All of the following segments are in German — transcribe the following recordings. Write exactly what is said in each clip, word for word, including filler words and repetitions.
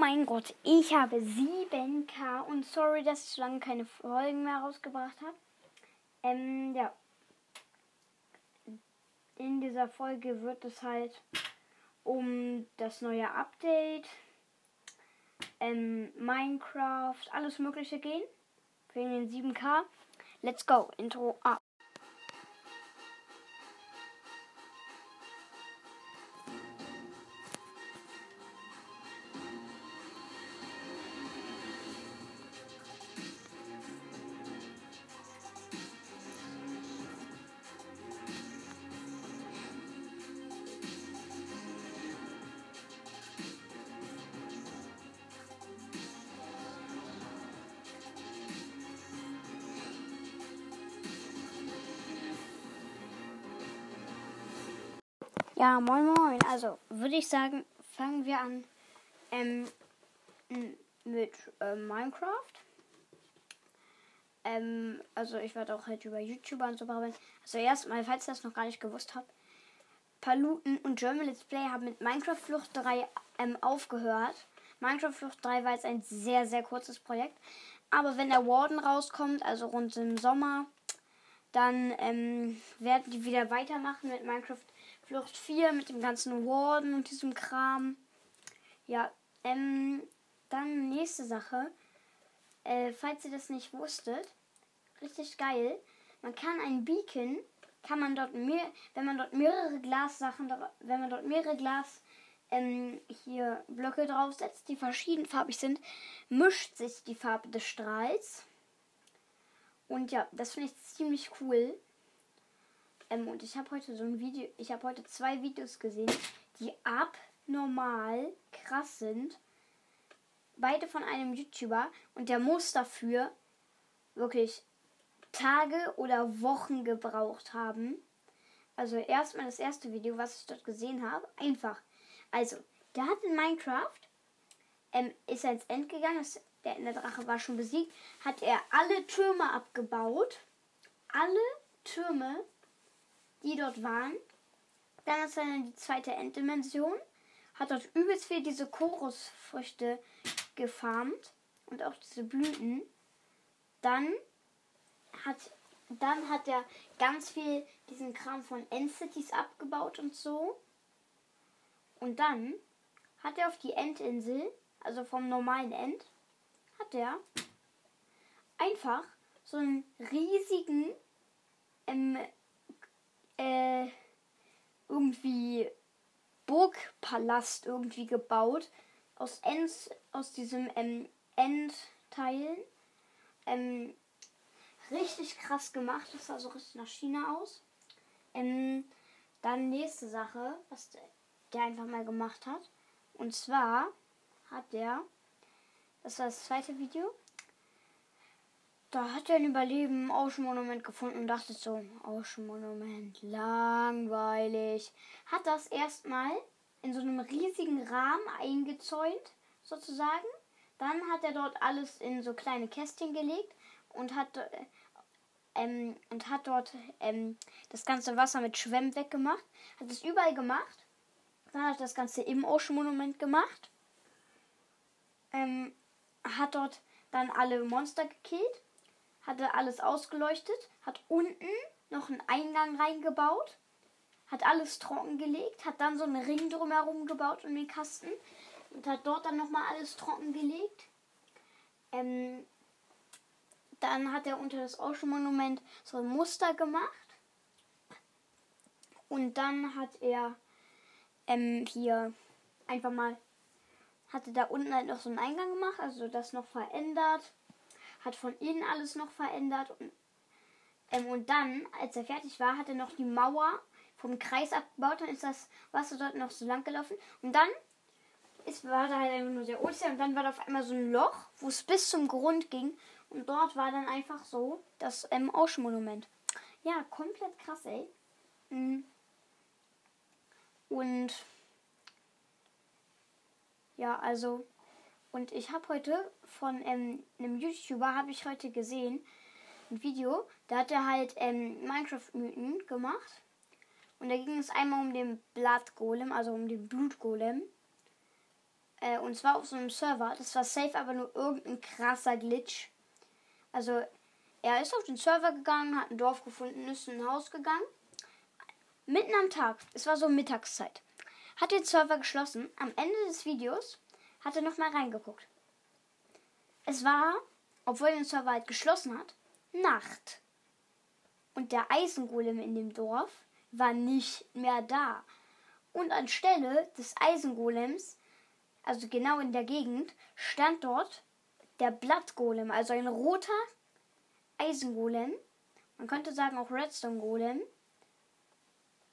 mein Gott, ich habe sieben K und sorry, dass ich so lange keine Folgen mehr rausgebracht habe. Ähm, ja. In dieser Folge wird es halt um das neue Update, ähm, Minecraft, alles Mögliche gehen. Wegen den sieben K. Let's go, Intro ab. Ja, moin moin, also würde ich sagen, fangen wir an ähm, mit äh, Minecraft. Ähm, also ich werde auch halt über YouTuber und so bearbeiten. Also erstmal, falls ihr das noch gar nicht gewusst habt, Paluten und German Let's Play haben mit Minecraft Flucht drei ähm, aufgehört. Minecraft Flucht drei war jetzt ein sehr, sehr kurzes Projekt. Aber wenn der Warden rauskommt, also rund im Sommer, dann ähm, werden die wieder weitermachen mit Minecraft Flucht vier, mit dem ganzen Warden und diesem Kram. Ja, ähm, dann nächste Sache. Äh, falls ihr das nicht wusstet, richtig geil. Man kann ein Beacon, kann man dort mehr, wenn man dort mehrere Glassachen, wenn man dort mehrere Glas, ähm, hier Blöcke draufsetzt, die verschiedenfarbig sind, mischt sich die Farbe des Strahls. Und ja, das finde ich ziemlich cool. Ähm, und ich habe heute so ein Video, ich habe heute zwei Videos gesehen, die abnormal krass sind. Beide von einem YouTuber und der muss dafür wirklich Tage oder Wochen gebraucht haben. Also erstmal das erste Video, was ich dort gesehen habe, einfach. Also, der hat in Minecraft, ähm, ist er ins End gegangen, ist, der, der Drache war schon besiegt, hat er alle Türme abgebaut, alle Türme, die dort waren. Dann ist er in die zweite Enddimension, hat dort übelst viel diese Chorusfrüchte gefarmt und auch diese Blüten. Dann hat, dann hat er ganz viel diesen Kram von Endcities abgebaut und so. Und dann hat er auf die Endinsel, also vom normalen End, hat er einfach so einen riesigen ähm, Äh, irgendwie Burgpalast irgendwie gebaut aus Ends, aus diesem ähm, Endteilen. Ähm, richtig krass gemacht, das sah so richtig nach China aus. Ähm, dann nächste Sache, was der einfach mal gemacht hat. Und zwar hat der, das war das zweite Video, da hat er ein Überleben im Ocean Monument gefunden und dachte so, Ocean Monument, langweilig. Hat das erstmal in so einem riesigen Rahmen eingezäunt, sozusagen. Dann hat er dort alles in so kleine Kästchen gelegt und hat, ähm, und hat dort ähm, das ganze Wasser mit Schwämmen weggemacht. Hat es überall gemacht. Dann hat er das Ganze im Ocean Monument gemacht. Ähm, hat dort dann alle Monster gekillt. Hatte alles ausgeleuchtet, hat unten noch einen Eingang reingebaut, hat alles trocken gelegt, hat dann so einen Ring drumherum gebaut um den Kasten und hat dort dann nochmal alles trocken gelegt. Ähm, dann hat er unter das Ocean Monument so ein Muster gemacht und dann hat er ähm, hier einfach mal, hatte da unten halt noch so einen Eingang gemacht, also das noch verändert. Hat von innen alles noch verändert. Und, ähm, und dann, als er fertig war, hat er noch die Mauer vom Kreis abgebaut. Dann ist das Wasser dort noch so lang gelaufen. Und dann ist, war da halt einfach nur der Ozean. Und dann war da auf einmal so ein Loch, wo es bis zum Grund ging. Und dort war dann einfach so das ähm, Ocean Monument. Ja, komplett krass, ey. Und ja, also... Und ich habe heute von ähm, einem YouTuber, habe ich heute gesehen, ein Video, da hat er halt ähm, Minecraft-Mythen gemacht. Und da ging es einmal um den Blood-Golem, also um den Blutgolem. Äh, und zwar auf so einem Server. Das war safe, aber nur irgendein krasser Glitch. Also, er ist auf den Server gegangen, hat ein Dorf gefunden, ist in ein Haus gegangen. Mitten am Tag, es war so Mittagszeit, hat den Server geschlossen. Am Ende des Videos hat er nochmal reingeguckt. Es war, obwohl er den Server halt geschlossen hat, Nacht. Und der Eisengolem in dem Dorf war nicht mehr da. Und anstelle des Eisengolems, also genau in der Gegend, stand dort der Blood-Golem, also ein roter Eisengolem. Man könnte sagen auch Redstone-Golem.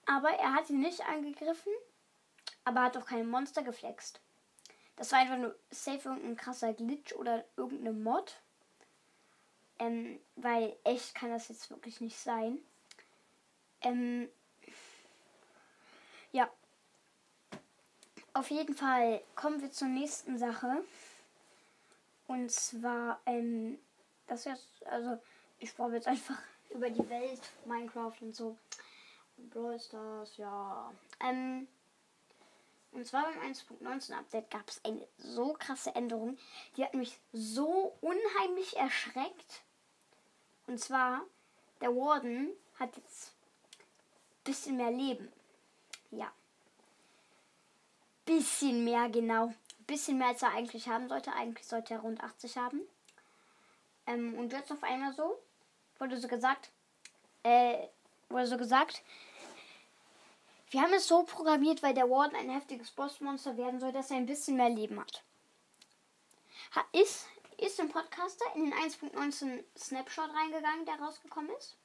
Aber er hat ihn nicht angegriffen, aber hat auch kein Monster geflext. Das war einfach nur safe irgendein krasser Glitch oder irgendeine Mod. Ähm, weil echt kann das jetzt wirklich nicht sein. Ähm, ja. Auf jeden Fall kommen wir zur nächsten Sache. Und zwar, ähm, das jetzt, also ich brauche jetzt einfach über die Welt, Minecraft und so. Brawl Stars, ja. Ähm, und zwar beim eins Punkt neunzehn Update gab es eine so krasse Änderung. Die hat mich so unheimlich erschreckt. Und zwar, der Warden hat jetzt ein bisschen mehr Leben. Ja. Bisschen mehr, genau. Bisschen mehr, als er eigentlich haben sollte. Eigentlich sollte er rund achtzig haben. Ähm, und jetzt auf einmal so, wurde so gesagt, äh, wurde so gesagt, wir haben es so programmiert, weil der Warden ein heftiges Bossmonster werden soll, dass er ein bisschen mehr Leben hat. Ha, ist, ist im Podcaster in den eins Punkt neunzehn Snapshot reingegangen, der rausgekommen ist.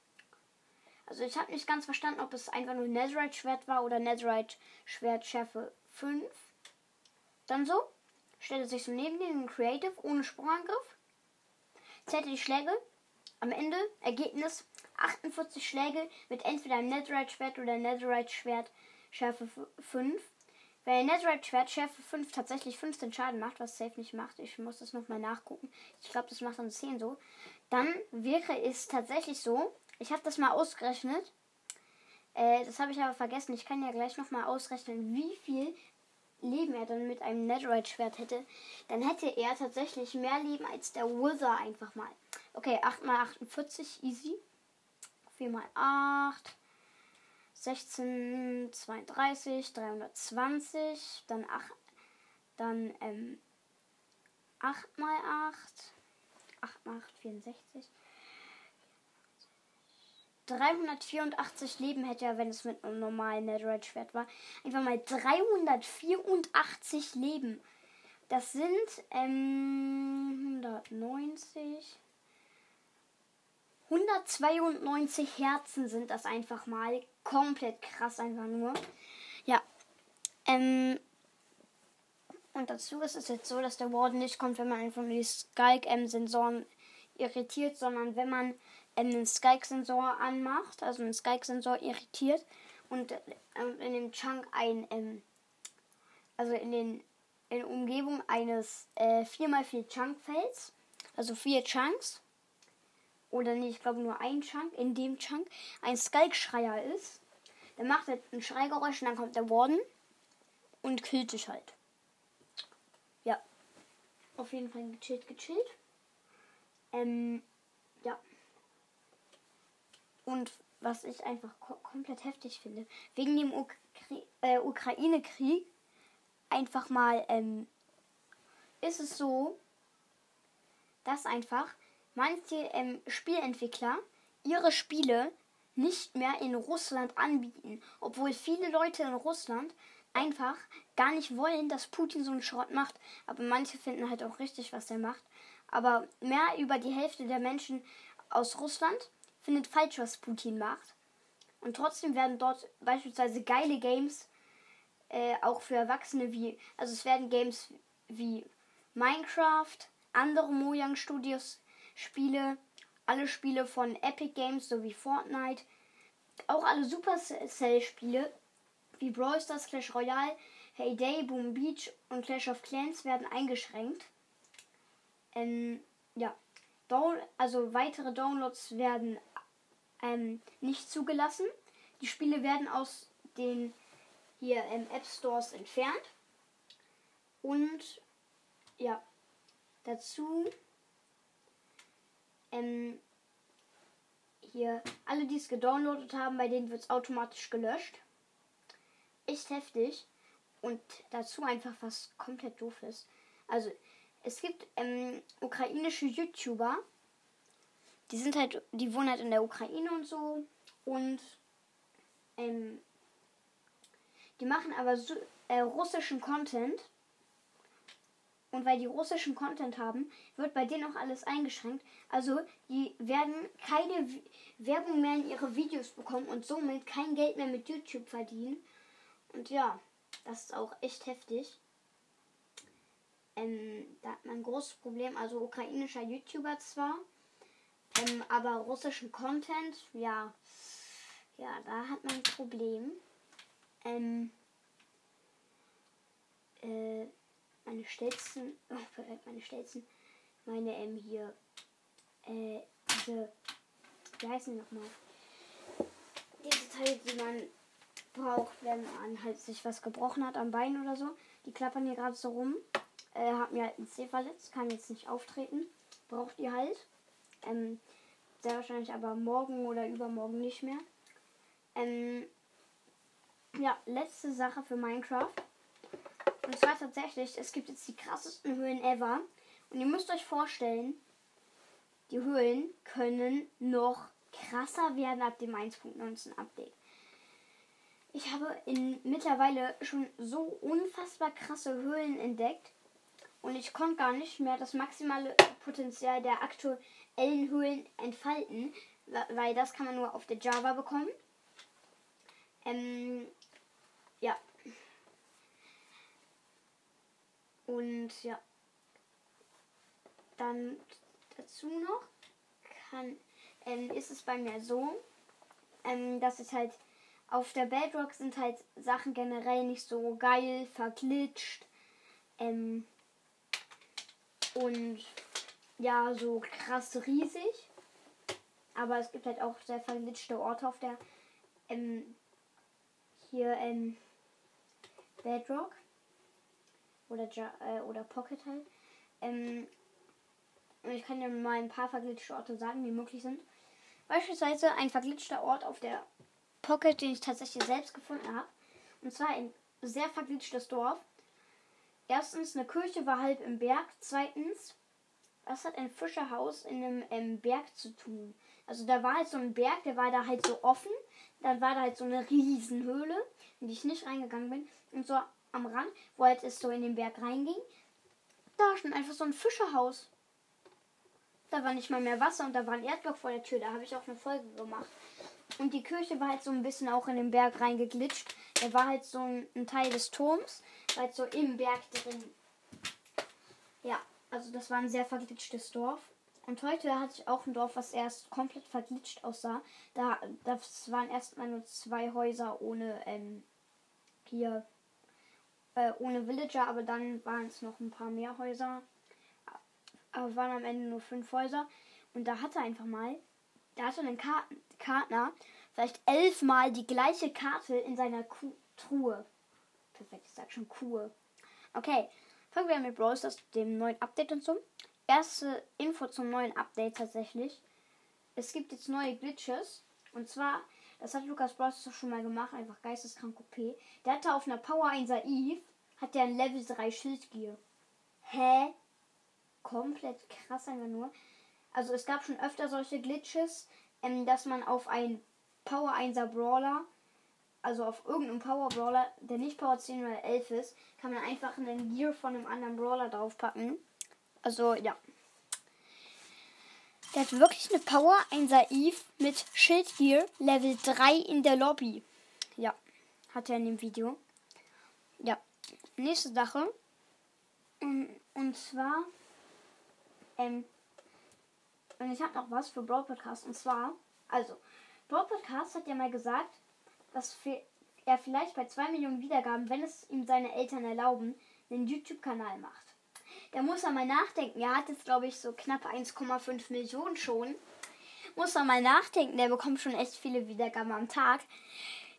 Also ich habe nicht ganz verstanden, ob es einfach nur Netherite-Schwert war oder Netherite-Schwert Schärfe fünf. Dann so, stellte sich so neben den Creative ohne Sprungangriff, zählte die Schläge, am Ende Ergebnis achtundvierzig Schläge mit entweder einem Netherite-Schwert oder Netherite-Schwert Schärfe fünf. Weil ein Netherite-Schwert Schärfe fünf tatsächlich fünfzehn Schaden macht, was Safe nicht macht. Ich muss das nochmal nachgucken. Ich glaube, das macht dann zehn so. Dann wäre es tatsächlich so, ich habe das mal ausgerechnet. Äh, das habe ich aber vergessen. Ich kann ja gleich nochmal ausrechnen, wie viel Leben er dann mit einem Netherite-Schwert hätte. Dann hätte er tatsächlich mehr Leben als der Wither einfach mal. Okay, acht mal achtundvierzig, easy. vier mal acht, sechzehn, zweiunddreißig, dreihundertzwanzig, dann acht, dann ähm, acht mal acht, acht mal acht, vierundsechzig, dreihundertvierundachtzig Leben hätte er, wenn es mit einem normalen Netherite-Schwert war. Einfach mal dreihundertvierundachtzig Leben. Das sind ähm, hundertneunzig... hundertzweiundneunzig Herzen sind das einfach mal. Komplett krass einfach nur. Ja. Ähm, und dazu ist es jetzt so, dass der Warden nicht kommt, wenn man einfach die Skalke-Sensoren irritiert, sondern wenn man einen Skalke-Sensor anmacht, also einen Skalke-Sensor irritiert und in dem Chunk ein, ähm, also in den in der Umgebung eines äh, vier mal vier Chunk-Felds, also vier Chunks, oder nee, ich glaube nur ein Chunk, in dem Chunk, ein Skulk-Schreier ist, dann macht er ein Schreigeräusch und dann kommt der Warden und killt dich halt. Ja. Auf jeden Fall gechillt, gechillt. Ähm, ja. Und was ich einfach ko- komplett heftig finde, wegen dem Uk- äh, Ukraine-Krieg, einfach mal, ähm, ist es so, dass einfach manche ähm, Spielentwickler ihre Spiele nicht mehr in Russland anbieten, obwohl viele Leute in Russland einfach gar nicht wollen, dass Putin so einen Schrott macht. Aber manche finden halt auch richtig, was er macht. Aber mehr über die Hälfte der Menschen aus Russland findet falsch, was Putin macht. Und trotzdem werden dort beispielsweise geile Games äh, auch für Erwachsene wie, also es werden Games wie Minecraft, andere Mojang Studios Spiele, alle Spiele von Epic Games, sowie Fortnite, auch alle Supercell-Spiele wie Brawl Stars, Clash Royale, Heyday, Boom Beach und Clash of Clans werden eingeschränkt. Ähm, ja, Down- also weitere Downloads werden ähm, nicht zugelassen. Die Spiele werden aus den hier ähm, App Stores entfernt und Ja. Dazu ähm, hier, alle die es gedownloadet haben, bei denen wird es automatisch gelöscht. Ist heftig. Und dazu einfach was komplett Doofes. Also es gibt ähm, ukrainische YouTuber, die sind halt, die wohnen halt in der Ukraine und so. Und ähm, die machen aber so, äh, russischen Content. Und weil die russischen Content haben, wird bei denen auch alles eingeschränkt. Also die werden keine Werbung mehr in ihre Videos bekommen und somit kein Geld mehr mit YouTube verdienen. Und ja, das ist auch echt heftig. Ähm, da hat man ein großes Problem. Also ukrainischer YouTuber zwar, ähm, aber russischen Content, ja, ja, da hat man ein Problem. Ähm, äh, meine Stelzen, oh, perfekt, meine Stelzen, meine, ähm, hier, äh, diese, wie heißen die nochmal? Diese Teile, die man braucht, wenn man halt sich was gebrochen hat am Bein oder so, die klappern hier gerade so rum. Äh, hab mir halt ein Zeh verletzt, kann jetzt nicht auftreten, braucht ihr halt. Ähm, sehr wahrscheinlich aber morgen oder übermorgen nicht mehr. Ähm, ja, letzte Sache für Minecraft. Und zwar tatsächlich, es gibt jetzt die krassesten Höhlen ever. Und ihr müsst euch vorstellen, die Höhlen können noch krasser werden ab dem eins Punkt neunzehn Update. Ich habe in mittlerweile schon so unfassbar krasse Höhlen entdeckt. Und ich konnte gar nicht mehr das maximale Potenzial der aktuellen Höhlen entfalten. Weil das kann man nur auf der Java bekommen. Ähm, ja. Und ja, dann dazu noch kann, ähm, ist es bei mir so, ähm, dass ich halt auf der Bedrock sind halt Sachen generell nicht so geil, verglitscht. Ähm, und ja, so krass riesig. Aber es gibt halt auch sehr verglitschte Orte auf der ähm, hier ähm, Bedrock. Oder, äh, oder Pocket halt. Ähm, ich kann dir mal ein paar verglitschte Orte sagen, die möglich sind. Beispielsweise ein verglitschter Ort auf der Pocket, den ich tatsächlich selbst gefunden habe. Und zwar ein sehr verglitschtes Dorf. Erstens, eine Kirche war halb im Berg. Zweitens, was hat ein Fischerhaus in einem ähm, Berg zu tun? Also da war halt so ein Berg, der war da halt so offen. Dann war da halt so eine Riesenhöhle, in die ich nicht reingegangen bin. Und so am Rand, wo halt es so in den Berg reinging, da stand einfach so ein Fischerhaus. Da war nicht mal mehr Wasser und da war ein Erdblock vor der Tür. Da habe ich auch eine Folge gemacht. Und die Kirche war halt so ein bisschen auch in den Berg reingeglitscht. Da war halt so ein, ein Teil des Turms, war halt so im Berg drin. Ja, also das war ein sehr verglitschtes Dorf. Und heute hatte ich auch ein Dorf, was erst komplett verglitscht aussah. Da das waren erstmal nur zwei Häuser ohne ähm, hier... Äh, ohne Villager, aber dann waren es noch ein paar mehr Häuser. Aber waren am Ende nur fünf Häuser. Und da hatte einfach mal, da hatte ein Karten, Kartner vielleicht elfmal die gleiche Karte in seiner Kuh, Truhe. Perfekt, ich sag schon Kuh. Okay, fangen wir mit Brawl Stars, dem neuen Update und so. Erste Info zum neuen Update tatsächlich. Es gibt jetzt neue Glitches. Und zwar... Das hat Lukas Bros schon mal gemacht, einfach geisteskrank O P. Der hatte auf einer Power einer Eve, hat der ein Level drei Schildgier. Hä? Komplett krass einfach nur. Also es gab schon öfter solche Glitches, ähm, dass man auf einen Power einer Brawler, also auf irgendeinen Power Brawler, der nicht Power zehn oder elf ist, kann man einfach einen Gear von einem anderen Brawler draufpacken. Also ja. Der hat wirklich eine Power, ein Eve mit Schildgear, Level drei in der Lobby. Ja, hat er in dem Video. Ja, nächste Sache. Und zwar, ähm, und ich habe noch was für Brawl Podcast. Und zwar, also, Brawl Podcast hat ja mal gesagt, dass er vielleicht bei zwei Millionen Wiedergaben, wenn es ihm seine Eltern erlauben, einen YouTube-Kanal macht. Da muss er mal nachdenken. Er hat jetzt, glaube ich, so knapp eins Komma fünf Millionen schon. Muss er mal nachdenken. Der bekommt schon echt viele Wiedergaben am Tag.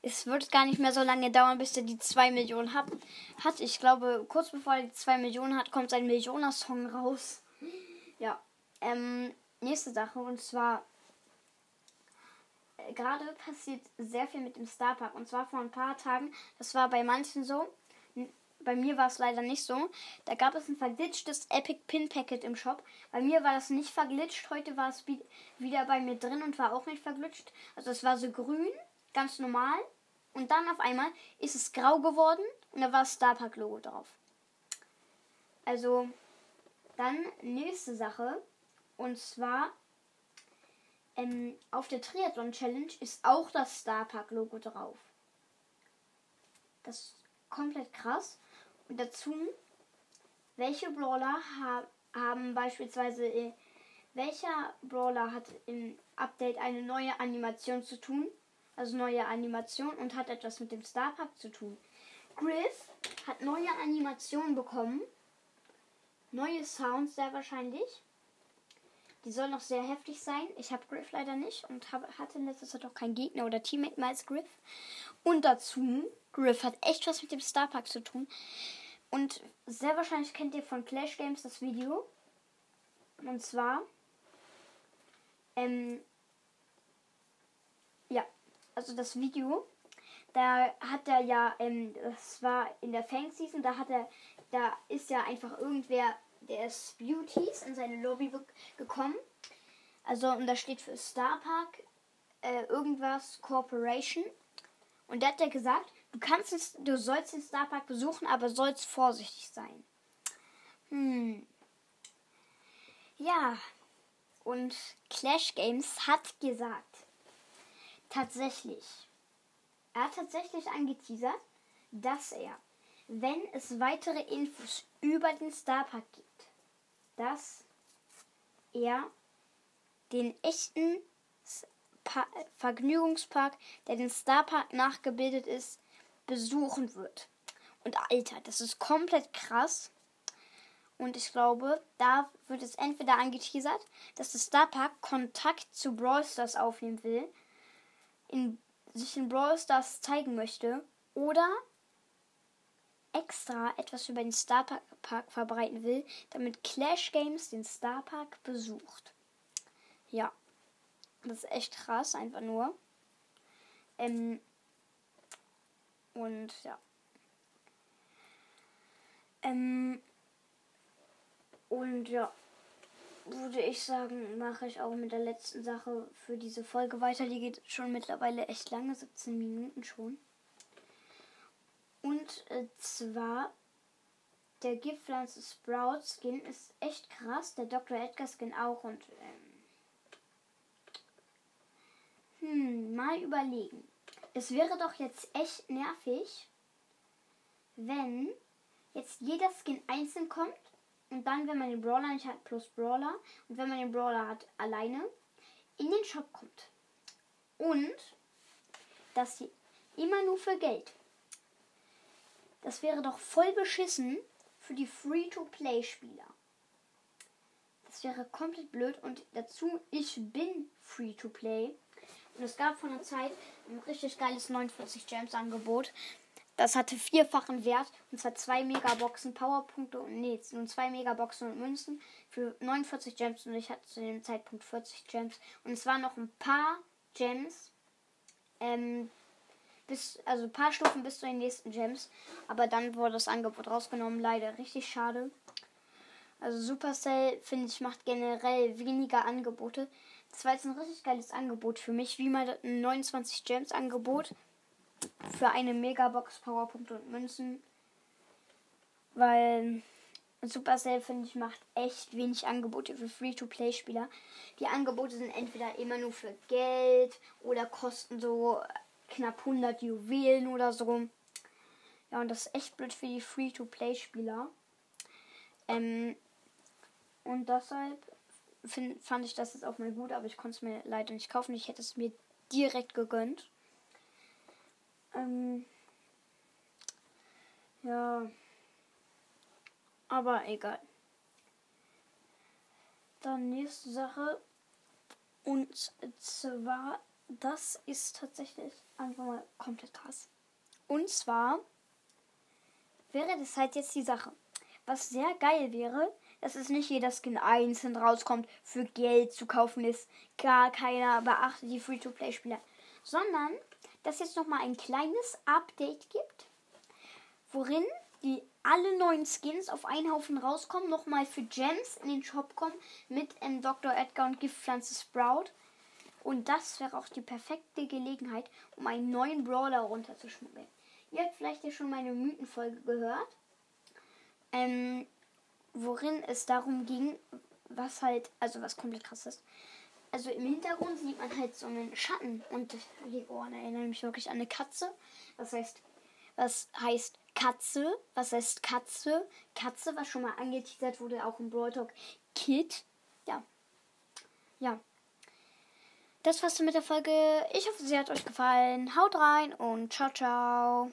es wird gar nicht mehr so lange dauern, bis er die zwei Millionen hat. hat. Ich glaube, kurz bevor er die zwei Millionen hat, kommt sein Millioner-Song raus. Ja, ähm, nächste Sache, und zwar äh, gerade passiert sehr viel mit dem Starpark. Und zwar vor ein paar Tagen, das war bei manchen so, bei mir war es leider nicht so, da gab es ein verglitschtes Epic Pin Packet im Shop. Bei mir war das nicht verglitscht, heute war es wieder bei mir drin und war auch nicht verglitscht. Also es war so grün, ganz normal, und dann auf einmal ist es grau geworden und da war das Starpark Logo drauf. Also dann nächste Sache, und zwar ähm, auf der Triathlon Challenge ist auch das Starpark Logo drauf. Das ist komplett krass. Und dazu, welche Brawler ha- haben beispielsweise, welcher Brawler hat im Update eine neue Animation zu tun, also neue Animation, und hat etwas mit dem Starpark zu tun. Griff hat neue Animationen bekommen, neue Sounds sehr wahrscheinlich. Die sollen noch sehr heftig sein. Ich habe Griff leider nicht und hab, hatte in letzter Zeit auch keinen Gegner oder Teammate mehr als Griff. Und dazu, Griff hat echt was mit dem Starpark zu tun. Und sehr wahrscheinlich kennt ihr von Clash Games das Video. Und zwar, ähm, ja, also das Video, da hat er ja, ähm, das war in der Fang Season, da hat er, da ist ja einfach irgendwer, der ist Beauties, in seine Lobby gekommen. Also, und das steht für Starpark, äh, irgendwas, Corporation. Und da hat er gesagt, du kannst es, du sollst den Starpark besuchen, aber sollst vorsichtig sein. Hm. Ja. Und Clash Games hat gesagt, tatsächlich, er hat tatsächlich angeteasert, dass er, wenn es weitere Infos über den Starpark gibt, dass er den echten Pa- Vergnügungspark, der den Starpark nachgebildet ist, besuchen wird. Und Alter, das ist komplett krass. Und ich glaube, da wird es entweder angeteasert, dass der Starpark Kontakt zu Brawl Stars aufnehmen will, in, sich in Brawl Stars zeigen möchte oder extra etwas über den Starpark verbreiten will, damit Clash Games den Starpark besucht. Ja. Das ist echt krass, einfach nur. Ähm, und ja. Ähm, und ja, würde ich sagen, mache ich auch mit der letzten Sache für diese Folge weiter. Die geht schon mittlerweile echt lange, siebzehn Minuten schon. Und äh, zwar, der Giftpflanzen Sprout Skin ist echt krass, der Doktor Edgar Skin auch, und ähm, Hm, mal überlegen. Es wäre doch jetzt echt nervig, wenn jetzt jeder Skin einzeln kommt und dann, wenn man den Brawler nicht hat, plus Brawler, und wenn man den Brawler hat, alleine in den Shop kommt. Und das immer nur für Geld. Das wäre doch voll beschissen für die Free-to-Play-Spieler. Das wäre komplett blöd, und dazu, ich bin Free-to-Play. Und es gab vor einer Zeit ein richtig geiles neunundvierzig Gems Angebot. Das hatte vierfachen Wert. Und zwar zwei Megaboxen, Powerpunkte und nee, nur zwei Megaboxen und Münzen für neunundvierzig Gems. Und ich hatte zu dem Zeitpunkt vierzig Gems. Und es waren noch ein paar Gems, ähm, bis, also ein paar Stufen bis zu den nächsten Gems. Aber dann wurde das Angebot rausgenommen. Leider richtig schade. Also Supercell, finde ich, macht generell weniger Angebote. Das war jetzt ein richtig geiles Angebot für mich, wie mal ein neunundzwanzig Gems Angebot für eine Megabox, Powerpunkte und Münzen. Weil Supercell, finde ich, macht echt wenig Angebote für Free-to-Play-Spieler. Die Angebote sind entweder immer nur für Geld oder kosten so knapp hundert Juwelen oder so. Ja, und das ist echt blöd für die Free-to-Play-Spieler. Ähm, und deshalb Find, fand ich das jetzt auch mal gut, aber ich konnte es mir leider nicht kaufen. Ich hätte es mir direkt gegönnt. Ähm, ja. Aber egal. Dann nächste Sache. Und zwar das ist tatsächlich einfach mal komplett krass. Und zwar wäre das halt jetzt die Sache. Was sehr geil wäre, dass es nicht jeder Skin einzeln rauskommt, für Geld zu kaufen ist. Gar keiner beachtet die Free-to-Play-Spieler. Sondern, dass es jetzt nochmal ein kleines Update gibt, worin die alle neuen Skins auf einen Haufen rauskommen, nochmal für Gems in den Shop kommen mit ähm, Doktor Edgar und Giftpflanzen Sprout. Und das wäre auch die perfekte Gelegenheit, um einen neuen Brawler runterzuschmuggeln. Ihr habt vielleicht ja schon meine Mythenfolge gehört, ähm, worin es darum ging, was halt, also was komplett krass ist. Also im Hintergrund sieht man halt so einen Schatten und die Ohren erinnern mich wirklich an eine Katze. Das heißt, was heißt Katze? Was heißt Katze? Katze, was schon mal angeteasert wurde, auch im Brawl Talk. Kid. Ja. Ja. Das war's mit der Folge. Ich hoffe, sie hat euch gefallen. Haut rein und ciao, ciao.